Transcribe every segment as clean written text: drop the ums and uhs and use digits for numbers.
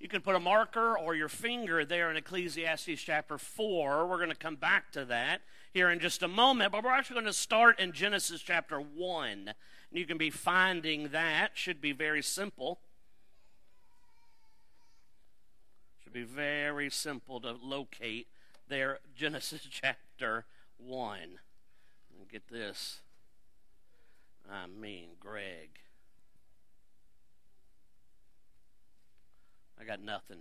You can put a marker or your finger there in Ecclesiastes chapter 4. We're going to come back to that here in just a moment, but we're actually going to start in Genesis chapter 1. And you can be finding that. Should be very simple. Should be very simple to locate there, Genesis chapter 1. And get this. I mean, Greg. I got nothing.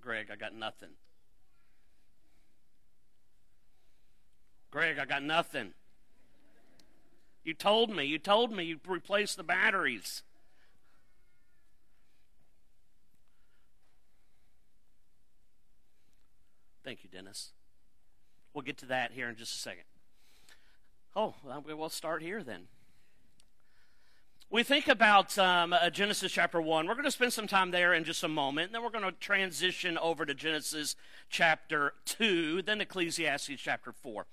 Greg, I got nothing. Greg, I got nothing. You told me you replaced the batteries. Thank you, Dennis. We'll get to that here in just a second. Oh, we'll start here then. We think about Genesis chapter 1. We're going to spend some time there in just a moment, and then we're going to transition over to Genesis chapter 2, then Ecclesiastes chapter 4.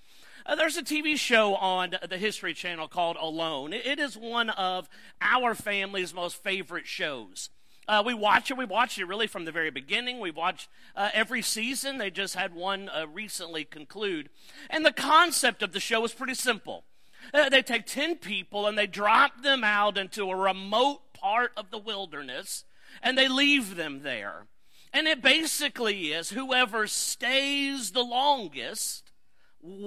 There's a TV show on the History Channel called Alone. It is one of our family's most favorite shows. We watched it really from the very beginning. We watched every season. They just had one recently conclude. And the concept of the show is pretty simple. They take 10 people and they drop them out into a remote part of the wilderness, and they leave them there. And it basically is whoever stays the longest,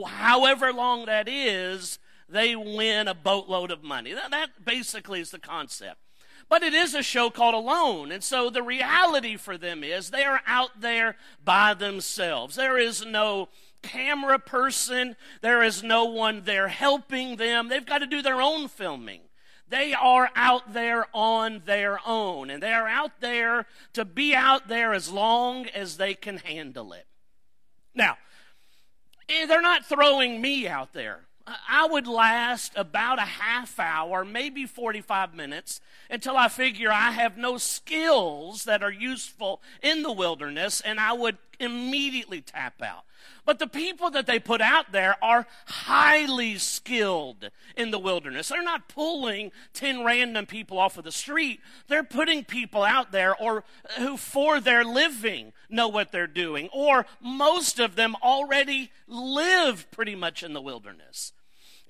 however long that is, they win a boatload of money. That basically is the concept. But it is a show called Alone, and so the reality for them is they are out there by themselves. There is no camera person. There is no one there helping them. They've got to do their own filming. They are out there on their own, and they are out there to be out there as long as they can handle it. Now, they're not throwing me out there. I would last about a half hour, maybe 45 minutes, until I figure I have no skills that are useful in the wilderness, and I would immediately tap out. But the people that they put out there are highly skilled in the wilderness. They're not pulling 10 random people off of the street. They're putting people out there or who for their living know what they're doing, or most of them already live pretty much in the wilderness.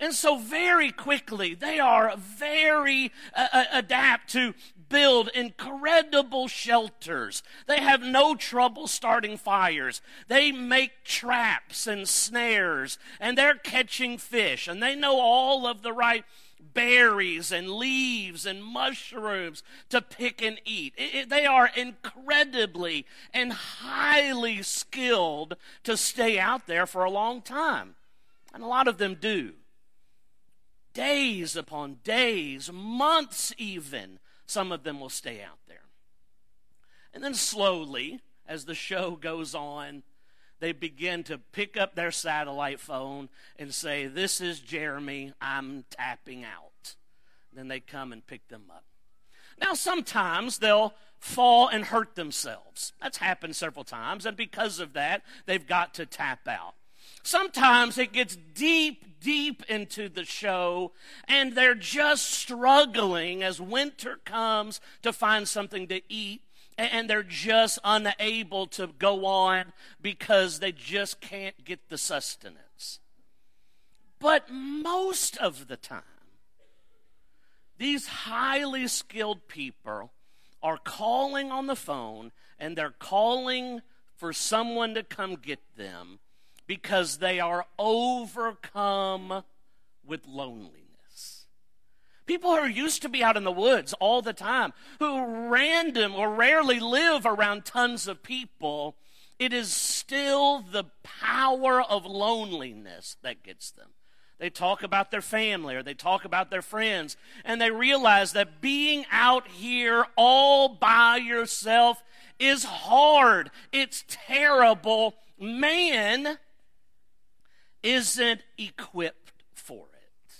And so very quickly, they are very adept to build incredible shelters. They have no trouble starting fires. They make traps and snares, and they're catching fish, and they know all of the right berries and leaves and mushrooms to pick and eat. They are incredibly and highly skilled to stay out there for a long time, and a lot of them do. Days upon days, months even, some of them will stay out there. And then slowly, as the show goes on, they begin to pick up their satellite phone and say, "This is Jeremy, I'm tapping out." Then they come and pick them up. Now, sometimes they'll fall and hurt themselves. That's happened several times, and because of that, they've got to tap out. Sometimes it gets deep, deep into the show, and they're just struggling as winter comes to find something to eat, and they're just unable to go on because they just can't get the sustenance. But most of the time, these highly skilled people are calling on the phone, and they're calling for someone to come get them, because they are overcome with loneliness. People who are used to be out in the woods all the time, who random or rarely live around tons of people, it is still the power of loneliness that gets them. They talk about their family or they talk about their friends, and they realize that being out here all by yourself is hard. It's terrible. Man isn't equipped for it.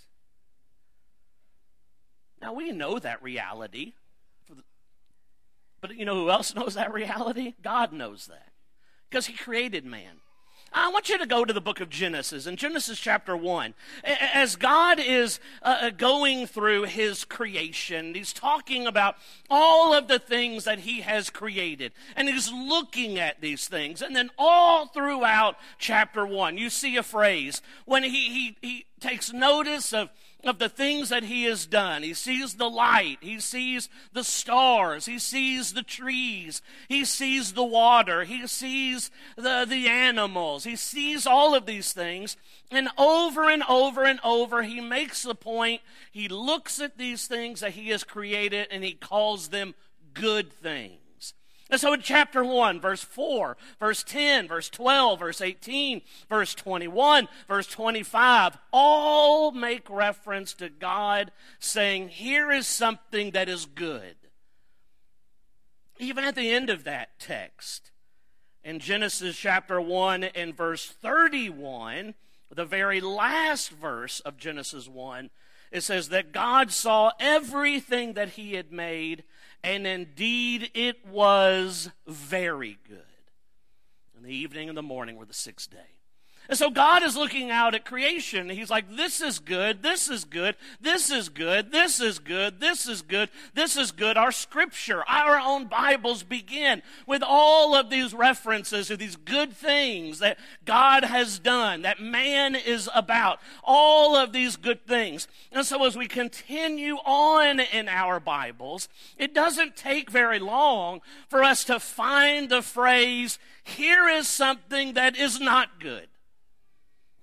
Now, we know that reality. But you know who else knows that reality? God knows that, because he created man. I want you to go to the book of Genesis, in Genesis chapter 1. As God is going through his creation, he's talking about all of the things that he has created, and he's looking at these things. And then all throughout chapter 1, you see a phrase, when he takes notice of the things that he has done. He sees the light. He sees the stars. He sees the trees. He sees the water. He sees the animals. He sees all of these things. And over and over, he makes the point. He looks at these things that he has created, and he calls them good things. And so in chapter 1, verse 4, verse 10, verse 12, verse 18, verse 21, verse 25, all make reference to God saying, here is something that is good. Even at the end of that text, in Genesis chapter 1 and verse 31, the very last verse of Genesis 1, it says that God saw everything that he had made, and indeed it was very good. And the evening and the morning were the sixth day. And so God is looking out at creation. He's like, this is good, this is good, this is good, this is good, this is good, this is good. Our scripture, our own Bibles begin with all of these references to these good things that God has done, that man is about, all of these good things. And so as we continue on in our Bibles, it doesn't take very long for us to find the phrase, here is something that is not good.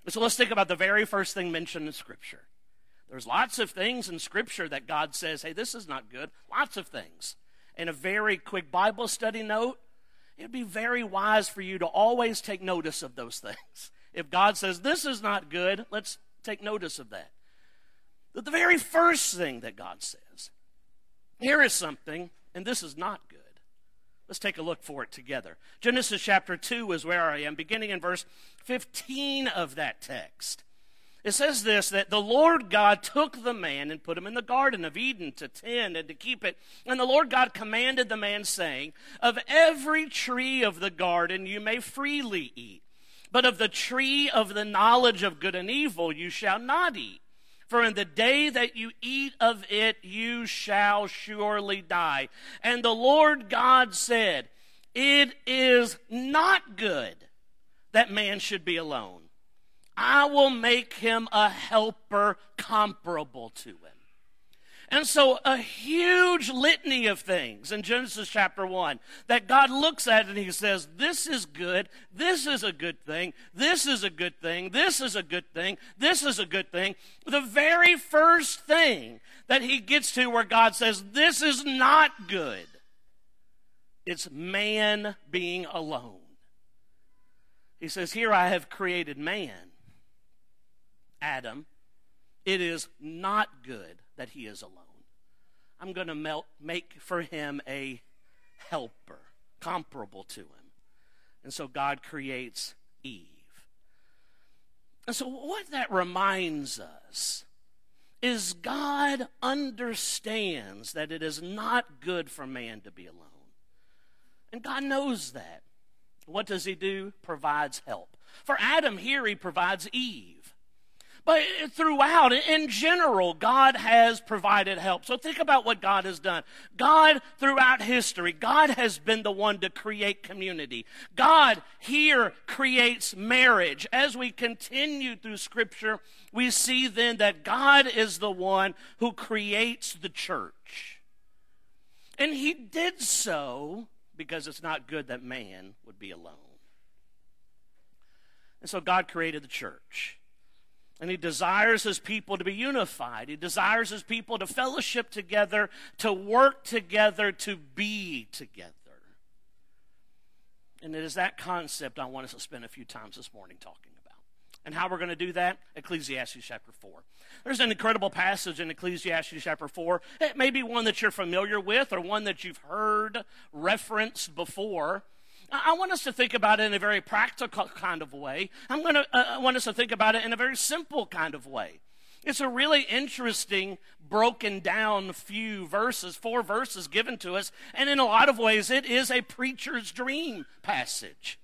So let's think about the very first thing mentioned in Scripture. There's lots of things in Scripture that God says, hey, this is not good. Lots of things. In a very quick Bible study note, it would be very wise for you to always take notice of those things. If God says, this is not good, let's take notice of that. But the very first thing that God says, here is something, and this is not good. Let's take a look for it together. Genesis chapter 2 is where I am, beginning in verse 15 of that text. It says this, that the Lord God took the man and put him in the Garden of Eden to tend and to keep it. And the Lord God commanded the man, saying, of every tree of the garden you may freely eat, but of the tree of the knowledge of good and evil you shall not eat. For in the day that you eat of it, you shall surely die. And the Lord God said, it is not good that man should be alone. I will make him a helper comparable to him. And so a huge litany of things in Genesis chapter 1 that God looks at and he says, this is good, this is a good thing, this is a good thing, this is a good thing, this is a good thing. The very first thing that he gets to where God says, this is not good, it's man being alone. He says, here I have created man, Adam. It is not good that he is alone. I'm going to make for him a helper comparable to him. And so God creates Eve. And so what that reminds us is God understands that it is not good for man to be alone. And God knows that. What does he do? Provides help. For Adam here, he provides Eve. But throughout, in general, God has provided help. So think about what God has done. God, throughout history, God has been the one to create community. God here creates marriage. As we continue through Scripture, we see then that God is the one who creates the church. And he did so because it's not good that man would be alone. And so God created the church. And he desires his people to be unified. He desires his people to fellowship together, to work together, to be together. And it is that concept I want us to spend a few times this morning talking about. And how we're going to do that? Ecclesiastes chapter 4. There's an incredible passage in Ecclesiastes chapter 4. It may be one that you're familiar with or one that you've heard referenced before. I want us to think about it in a very practical kind of way. I want us to think about it in a very simple kind of way. It's a really interesting, broken down few verses, 4 verses given to us, and in a lot of ways it is a preacher's dream passage.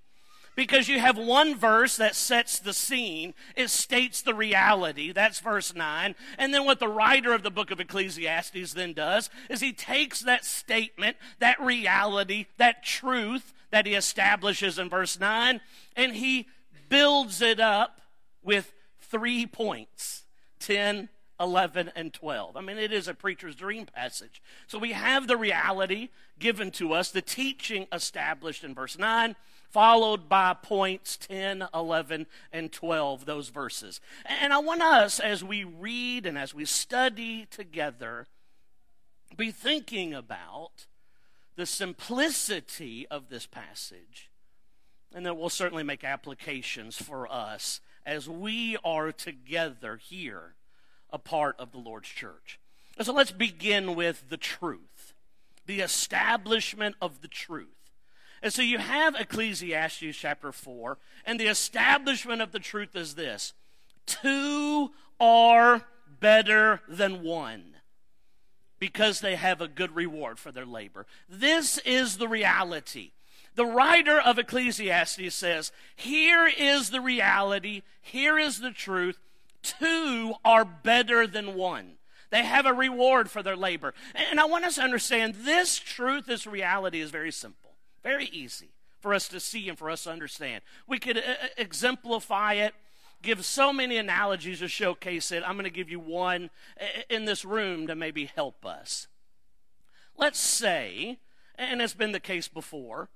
because you have one verse that sets the scene. It states the reality. That's verse 9. And then what the writer of the book of Ecclesiastes then does is he takes that statement, that reality, that truth that he establishes in verse 9, and he builds it up with 3 points, 10, 11, and 12. I mean, it is a preacher's dream passage. So we have the reality given to us, the teaching established in verse 9, followed by points 10, 11, and 12, those verses. And I want us, as we read and as we study together, be thinking about the simplicity of this passage, and that will certainly make applications for us as we are together here, a part of the Lord's church. And so let's begin with the truth, the establishment of the truth. And so you have Ecclesiastes chapter 4, and the establishment of the truth is this: two are better than one, because they have a good reward for their labor. This is the reality. The writer of Ecclesiastes says, here is the reality, here is the truth, two are better than one. They have a reward for their labor. And I want us to understand this truth, this reality is very simple, very easy for us to see and for us to understand. We could exemplify it, give so many analogies to showcase it. I'm going to give you one in this room to maybe help us. Let's say, and it's been the case before,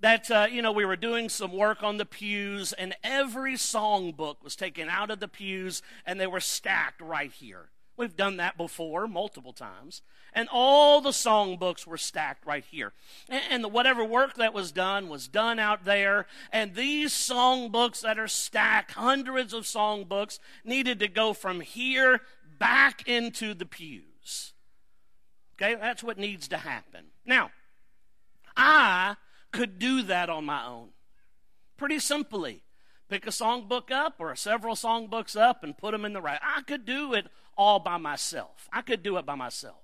that, we were doing some work on the pews, and every songbook was taken out of the pews, and they were stacked right here. We've done that before multiple times. And all the songbooks were stacked right here. And whatever work that was done out there. And these songbooks that are stacked, hundreds of songbooks, needed to go from here back into the pews. Okay, that's what needs to happen. Now, I could do that on my own. Pretty simply, pick a songbook up or several songbooks up and put them in the rack. I could do it all by myself. I could do it by myself.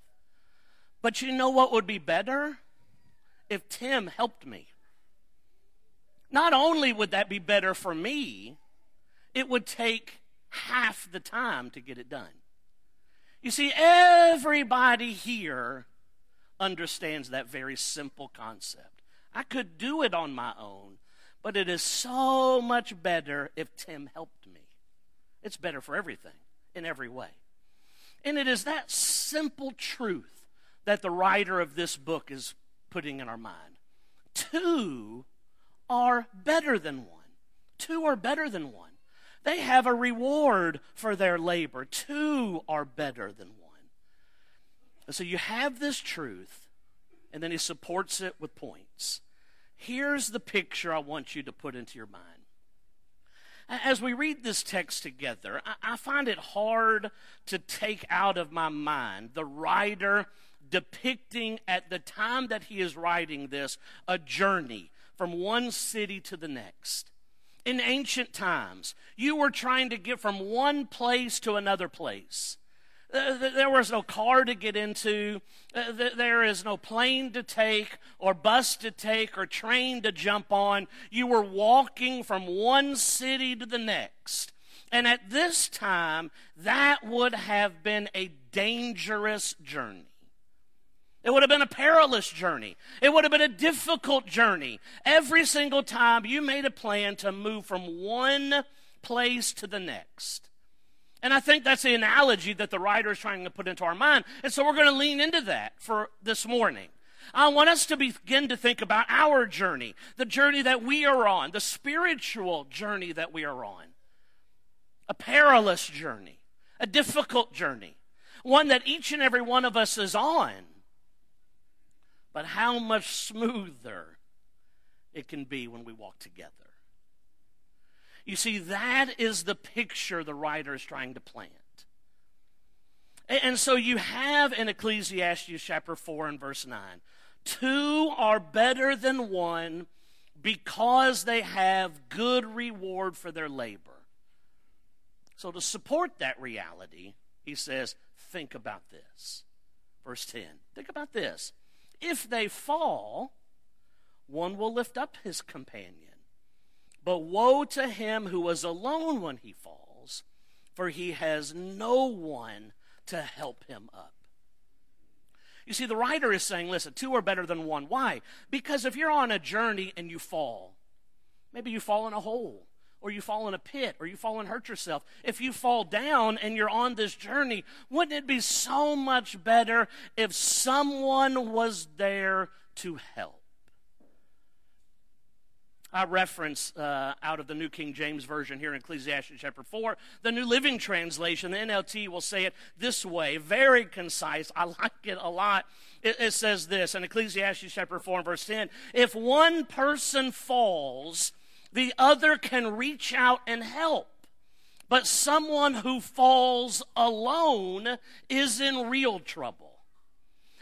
But you know what would be better? If Tim helped me. Not only would that be better for me, it would take half the time to get it done. You see, everybody here understands that very simple concept. I could do it on my own, but it is so much better if Tim helped me. It's better for everything, in every way. And it is that simple truth that the writer of this book is putting in our mind. Two are better than one. Two are better than one. They have a reward for their labor. Two are better than one. And so you have this truth, and then he supports it with points. Here's the picture I want you to put into your mind. As we read this text together, I find it hard to take out of my mind the writer depicting, at the time that he is writing this, a journey from one city to the next. In ancient times, you were trying to get from one place to another place. There was no car to get into. There is no plane to take or bus to take or train to jump on. You were walking from one city to the next. And at this time, that would have been a dangerous journey. It would have been a perilous journey. It would have been a difficult journey. Every single time you made a plan to move from one place to the next. And I think that's the analogy that the writer is trying to put into our mind. And so we're going to lean into that for this morning. I want us to begin to think about our journey, the journey that we are on, the spiritual journey that we are on. A perilous journey, a difficult journey, one that each and every one of us is on. But how much smoother it can be when we walk together. You see, that is the picture the writer is trying to plant. And so you have in Ecclesiastes chapter 4 and verse 9, two are better than one because they have good reward for their labor. So to support that reality, he says, think about this. Verse 10, think about this. If they fall, one will lift up his companion. But woe to him who is alone when he falls, for he has no one to help him up. You see, the writer is saying, listen, two are better than one. Why? Because if you're on a journey and you fall, maybe you fall in a hole, or you fall in a pit, or you fall and hurt yourself. If you fall down and you're on this journey, wouldn't it be so much better if someone was there to help? I reference out of the New King James Version here in Ecclesiastes chapter 4. The New Living Translation, the NLT, will say it this way, very concise. I like it a lot. It says this in Ecclesiastes chapter 4 and verse 10, if one person falls, the other can reach out and help. But someone who falls alone is in real trouble.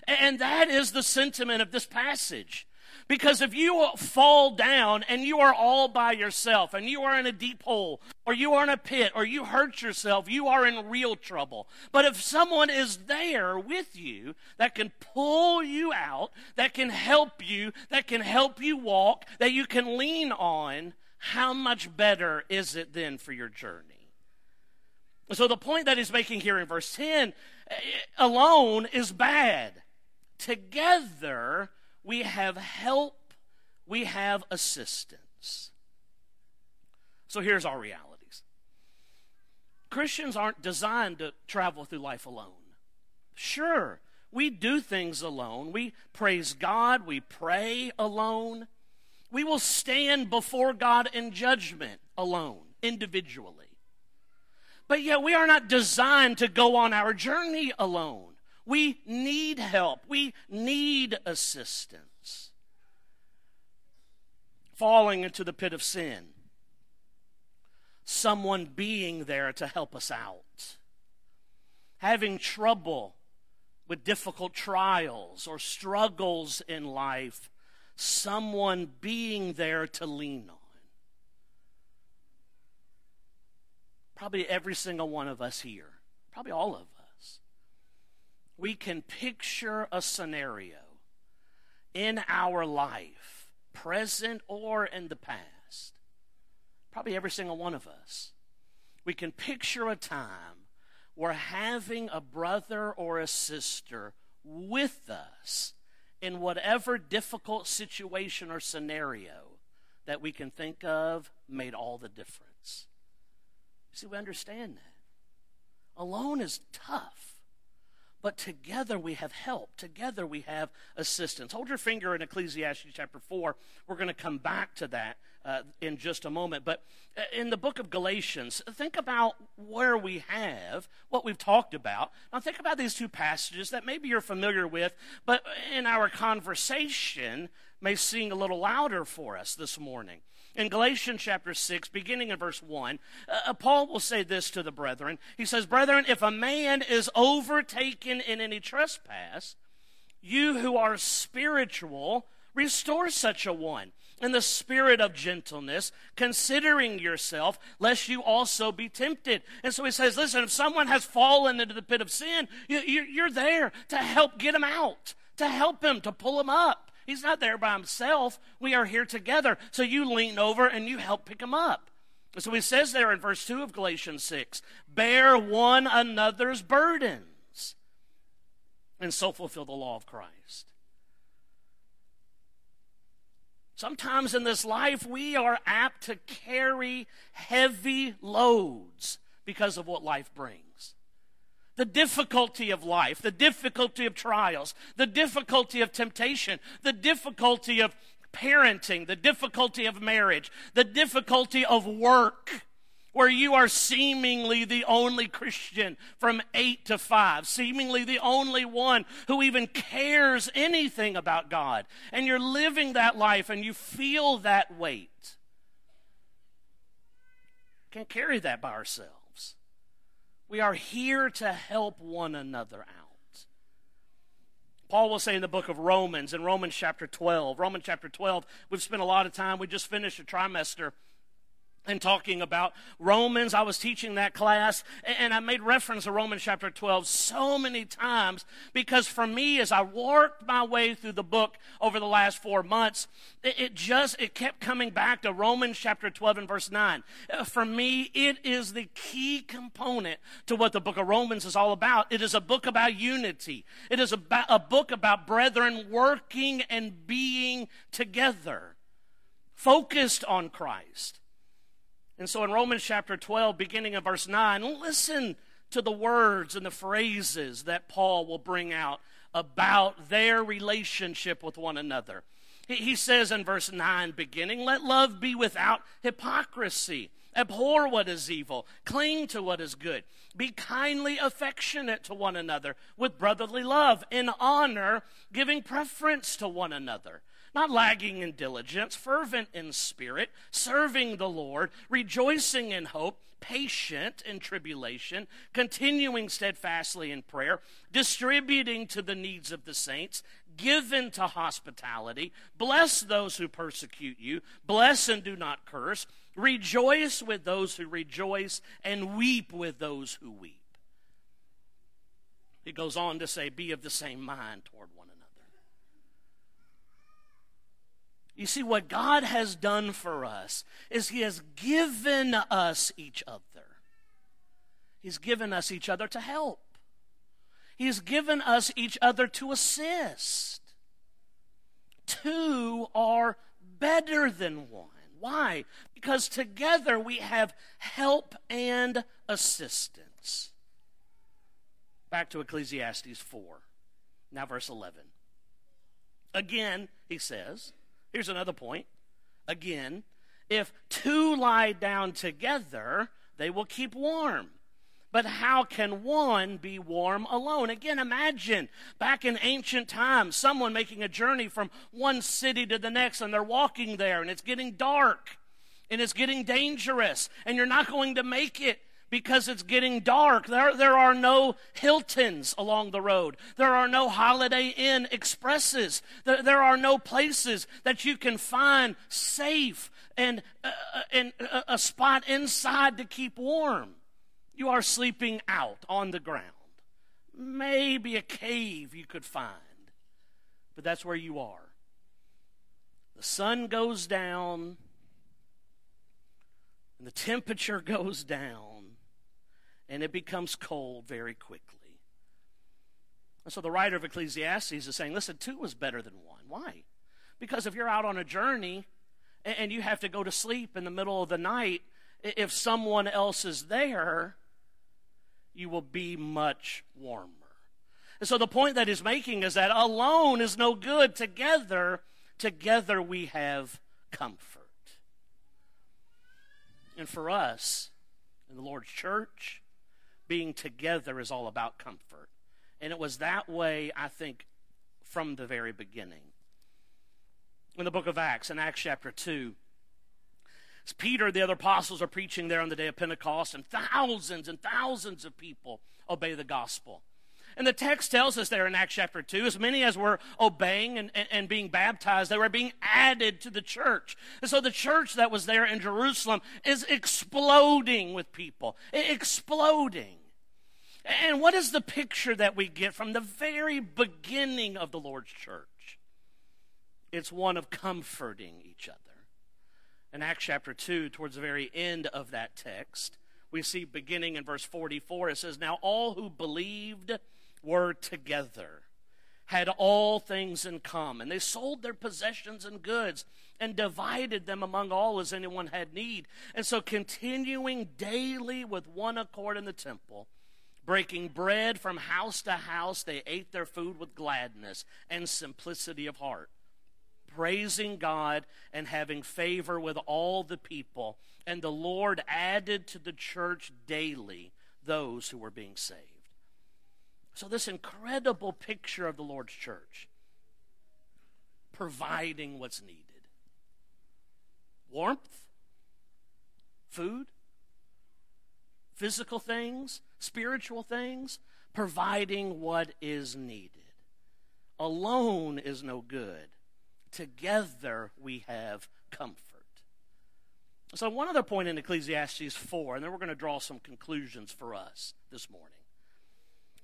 And that is the sentiment of this passage. Because if you fall down and you are all by yourself and you are in a deep hole or you are in a pit or you hurt yourself, you are in real trouble. But if someone is there with you that can pull you out, that can help you walk, that you can lean on, how much better is it then for your journey? So the point that he's making here in verse 10, alone is bad. Together we have help, we have assistance. So here's our realities. Christians aren't designed to travel through life alone. Sure, we do things alone. We praise God, we pray alone. We will stand before God in judgment alone, individually. But yet we are not designed to go on our journey alone. We need help. We need assistance. Falling into the pit of sin, someone being there to help us out. Having trouble with difficult trials or struggles in life, someone being there to lean on. Probably every single one of us here, probably all of us, we can picture a scenario in our life, present or in the past. Probably every single one of us. We can picture a time where having a brother or a sister with us in whatever difficult situation or scenario that we can think of made all the difference. See, we understand that. Alone is tough. But together we have help. Together we have assistance. Hold your finger in Ecclesiastes chapter 4. We're going to come back to that in just a moment. But in the book of Galatians, think about where we have what we've talked about. Now think about these two passages that maybe you're familiar with, but in our conversation may sing a little louder for us this morning. In Galatians chapter 6, beginning in verse 1, Paul will say this to the brethren. He says, brethren, if a man is overtaken in any trespass, you who are spiritual, restore such a one in the spirit of gentleness, considering yourself, lest you also be tempted. And so he says, listen, if someone has fallen into the pit of sin, you're there to help get him out, to help him, to pull him up. He's not there by himself. We are here together. So you lean over and you help pick him up. So he says there in verse 2 of Galatians 6, bear one another's burdens and so fulfill the law of Christ. Sometimes in this life we are apt to carry heavy loads because of what life brings. The difficulty of life, the difficulty of trials, the difficulty of temptation, the difficulty of parenting, the difficulty of marriage, the difficulty of work, where you are seemingly the only Christian from 8 to 5, seemingly the only one who even cares anything about God. And you're living that life and you feel that weight. Can't carry that by ourselves. We are here to help one another out. Paul will say in the book of Romans, in Romans chapter 12, we've spent a lot of time, we just finished a trimester and talking about Romans. I was teaching that class, and I made reference to Romans chapter 12 so many times, because for me, as I worked my way through the book over the last 4 months, it kept coming back to Romans chapter 12 and verse 9. For me, it is the key component to what the book of Romans is all about. It is a book about unity. It is a book about brethren working and being together, focused on Christ. And so in Romans chapter 12, beginning of verse 9, listen to the words and the phrases that Paul will bring out about their relationship with one another. He says in verse 9, beginning, "Let love be without hypocrisy. Abhor what is evil. Cling to what is good. Be kindly affectionate to one another with brotherly love, in honor, giving preference to one another. Not lagging in diligence, fervent in spirit, serving the Lord, rejoicing in hope, patient in tribulation, continuing steadfastly in prayer, distributing to the needs of the saints, given to hospitality. Bless those who persecute you. Bless and do not curse. Rejoice with those who rejoice, and weep with those who weep." He goes on to say, "Be of the same mind toward one another." You see, what God has done for us is He has given us each other. He's given us each other to help. He's given us each other to assist. Two are better than one. Why? Because together we have help and assistance. Back to Ecclesiastes 4, now verse 11. Again, he says, here's another point. Again, if two lie down together, they will keep warm. But how can one be warm alone? Again, imagine back in ancient times, someone making a journey from one city to the next, and they're walking there, and it's getting dark, and it's getting dangerous, and you're not going to make it. Because it's getting dark. There are no Hiltons along the road. There are no Holiday Inn Expresses. There are no places that you can find safe and a spot inside to keep warm. You are sleeping out on the ground. Maybe a cave you could find, but that's where you are. The sun goes down, and the temperature goes down, and it becomes cold very quickly. And so the writer of Ecclesiastes is saying, listen, two is better than one. Why? Because if you're out on a journey and you have to go to sleep in the middle of the night, if someone else is there, you will be much warmer. And so the point that he's making is that alone is no good. Together we have comfort. And for us, in the Lord's church, being together is all about comfort. And it was that way, I think, from the very beginning. In the book of Acts, in Acts chapter 2, as Peter and the other apostles are preaching there on the day of Pentecost, and thousands of people obey the gospel. And the text tells us there in Acts chapter 2, as many as were obeying and being baptized, they were being added to the church. And so the church that was there in Jerusalem is exploding with people, exploding. And what is the picture that we get from the very beginning of the Lord's church? It's one of comforting each other. In Acts chapter 2, towards the very end of that text, we see beginning in verse 44, it says, "Now all who believed were together, had all things in common. They sold their possessions and goods and divided them among all as anyone had need. And so continuing daily with one accord in the temple, breaking bread from house to house, they ate their food with gladness and simplicity of heart, praising God and having favor with all the people. And the Lord added to the church daily those who were being saved." So this incredible picture of the Lord's church, providing what's needed. Warmth, food, physical things, spiritual things, providing what is needed. Alone is no good. Together we have comfort. So one other point in Ecclesiastes 4, and then we're going to draw some conclusions for us this morning.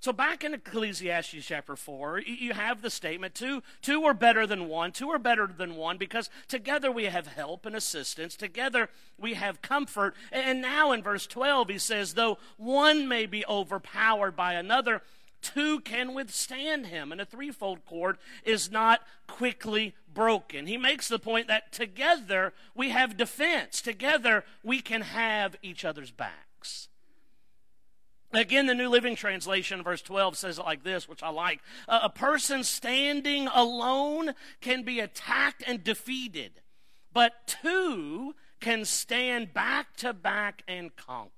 So back in Ecclesiastes chapter 4, you have the statement, two are better than one, because together we have help and assistance, together we have comfort. And now in verse 12 he says, though one may be overpowered by another, two can withstand him, and a threefold cord is not quickly broken. He makes the point that together we have defense, together we can have each other's backs. Again, the New Living Translation, verse 12, says it like this, which I like. A person standing alone can be attacked and defeated, but two can stand back to back and conquer.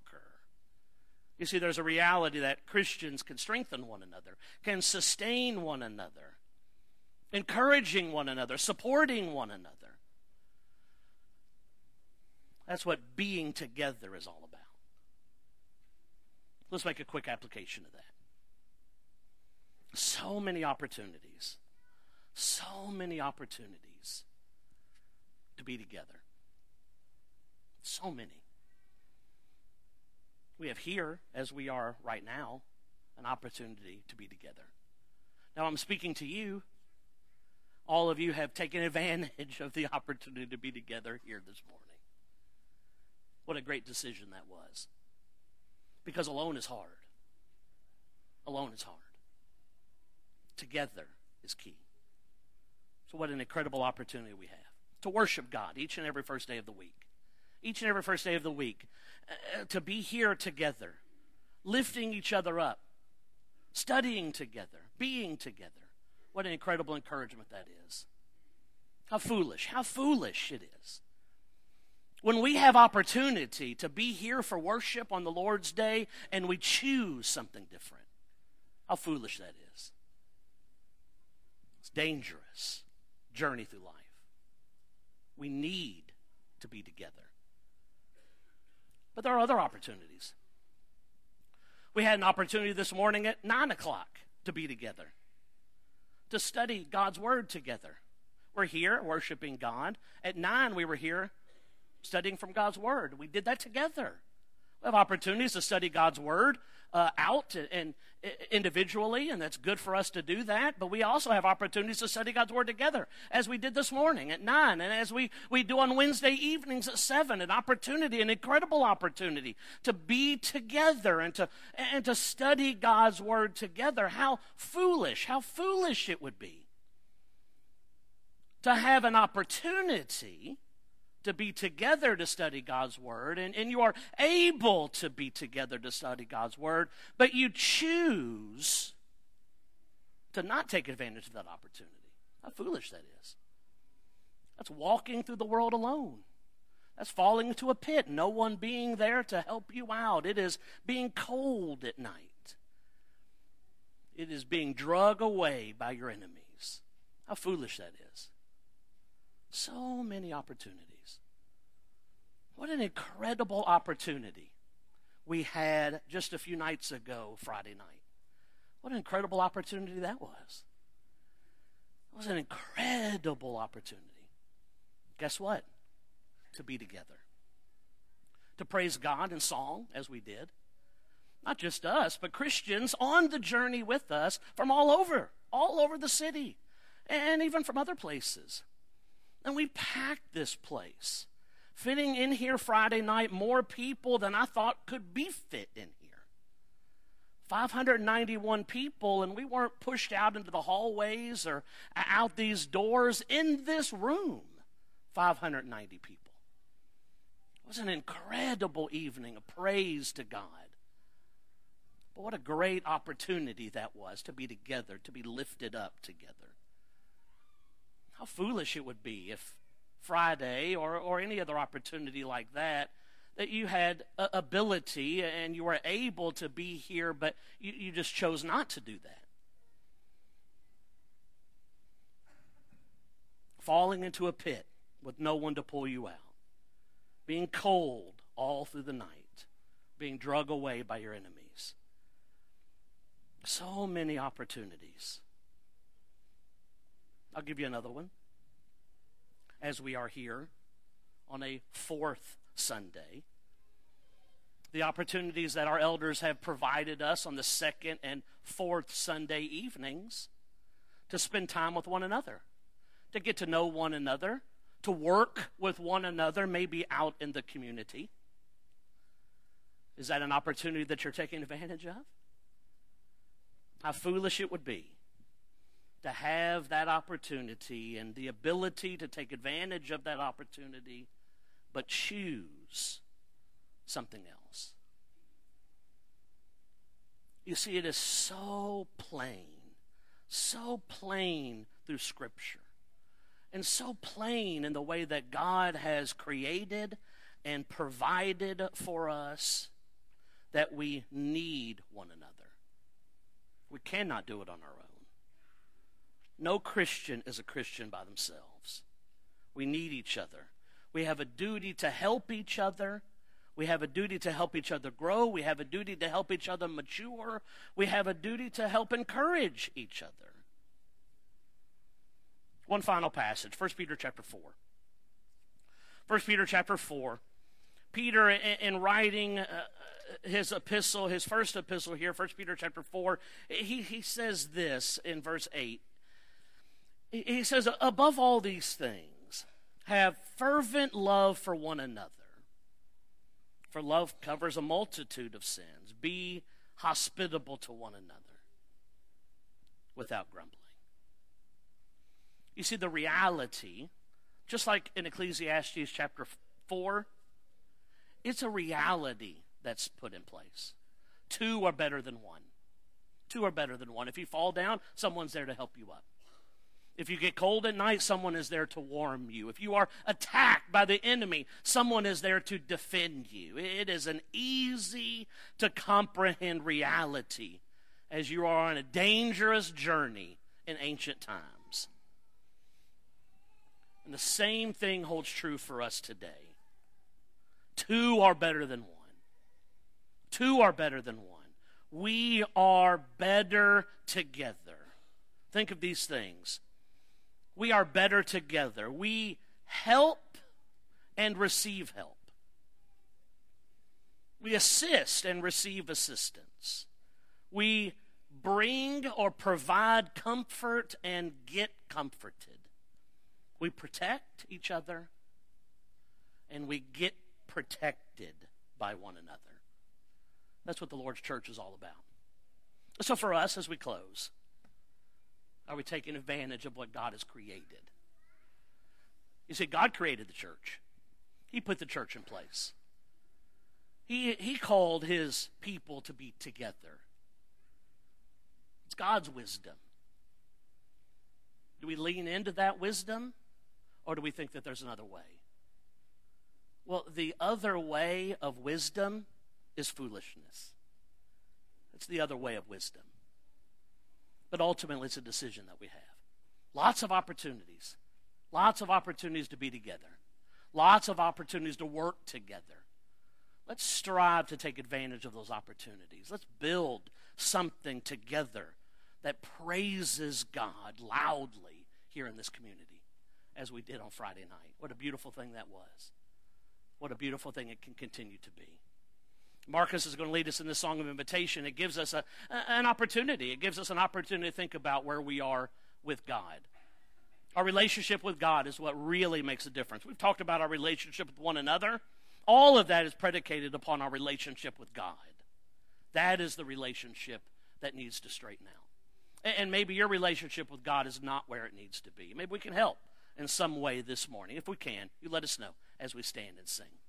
You see, there's a reality that Christians can strengthen one another, can sustain one another, encouraging one another, supporting one another. That's what being together is all about. Let's make a quick application of that. So many opportunities to be together. So many. We have here, as we are right now, an opportunity to be together. Now I'm speaking to you. All of you have taken advantage of the opportunity to be together here this morning. What a great decision that was. Because alone is hard. Alone is hard. Together is key. So what an incredible opportunity we have to worship God each and every first day of the week. Each and every first day of the week. To be here together. Lifting each other up. Studying together. Being together. What an incredible encouragement that is. How foolish it is. When we have opportunity to be here for worship on the Lord's Day and we choose something different, how foolish that is. It's a dangerous journey through life. We need to be together. But there are other opportunities. We had an opportunity this morning at 9 o'clock to be together, to study God's Word together. We're here worshiping God. At 9 we were here studying from God's Word. We did that together. We have opportunities to study God's Word out and individually, and that's good for us to do that. But we also have opportunities to study God's Word together, as we did this morning at 9, and as we do on Wednesday evenings at 7, an incredible opportunity to be together and to study God's Word together. How foolish it would be to have an opportunity to be together to study God's Word, and you are able to be together to study God's Word, but you choose to not take advantage of that opportunity. How foolish that is. That's walking through the world alone. That's falling into a pit, no one being there to help you out. It is being cold at night. It is being dragged away by your enemies. How foolish that is. So many opportunities. What an incredible opportunity we had just a few nights ago, Friday night. What an incredible opportunity that was. It was an incredible opportunity. Guess what? To be together. To praise God in song, as we did. Not just us, but Christians on the journey with us from all over the city, and even from other places. And we packed this place, fitting in here Friday night more people than I thought could be fit in here. 591 people, and we weren't pushed out into the hallways or out these doors. In this room, 590 people. It was an incredible evening of praise to God. But what a great opportunity that was to be together, to be lifted up together. How foolish it would be if Friday or any other opportunity like that you had ability and you were able to be here, but you just chose not to do that. Falling into a pit with no one to pull you out. Being cold all through the night. Being dragged away by your enemies. So many opportunities. I'll give you another one. As we are here on a fourth Sunday, the opportunities that our elders have provided us on the second and fourth Sunday evenings to spend time with one another, to get to know one another, to work with one another, maybe out in the community. Is that an opportunity that you're taking advantage of? How foolish it would be to have that opportunity and the ability to take advantage of that opportunity, but choose something else. You see, it is so plain through Scripture, and so plain in the way that God has created and provided for us that we need one another. We cannot do it on our own. No Christian is a Christian by themselves. We need each other. We have a duty to help each other. We have a duty to help each other grow. We have a duty to help each other mature. We have a duty to help encourage each other. One final passage, 1 Peter chapter 4. 1 Peter chapter 4. Peter, in writing his epistle, his first epistle here, 1 Peter chapter 4, he says this in verse 8. He says, above all these things, have fervent love for one another, for love covers a multitude of sins. Be hospitable to one another without grumbling. You see, the reality, just like in Ecclesiastes chapter 4, it's a reality that's put in place. Two are better than one. Two are better than one. If you fall down, someone's there to help you up. If you get cold at night, someone is there to warm you. If you are attacked by the enemy, someone is there to defend you. It is an easy to comprehend reality as you are on a dangerous journey in ancient times. And the same thing holds true for us today. Two are better than one. Two are better than one. We are better together. Think of these things. We are better together. We help and receive help. We assist and receive assistance. We bring or provide comfort and get comforted. We protect each other, and we get protected by one another. That's what the Lord's church is all about. So for us, as we close, are we taking advantage of what God has created? You see, God created the church. He put the church in place. He called his people to be together. It's God's wisdom. Do we lean into that wisdom, or do we think that there's another way? Well, the other way of wisdom is foolishness. It's the other way of wisdom. But ultimately, it's a decision that we have. Lots of opportunities to be together, lots of opportunities to work together. Let's strive to take advantage of those opportunities. Let's build something together that praises God loudly here in this community, as we did on Friday night. What a beautiful thing that was. What a beautiful thing it can continue to be. Marcus is going to lead us in this song of invitation. It gives us an opportunity. It gives us an opportunity to think about where we are with God. Our relationship with God is what really makes a difference. We've talked about our relationship with one another. All of that is predicated upon our relationship with God. That is the relationship that needs to straighten out. And maybe your relationship with God is not where it needs to be. Maybe we can help in some way this morning. If we can, you let us know as we stand and sing.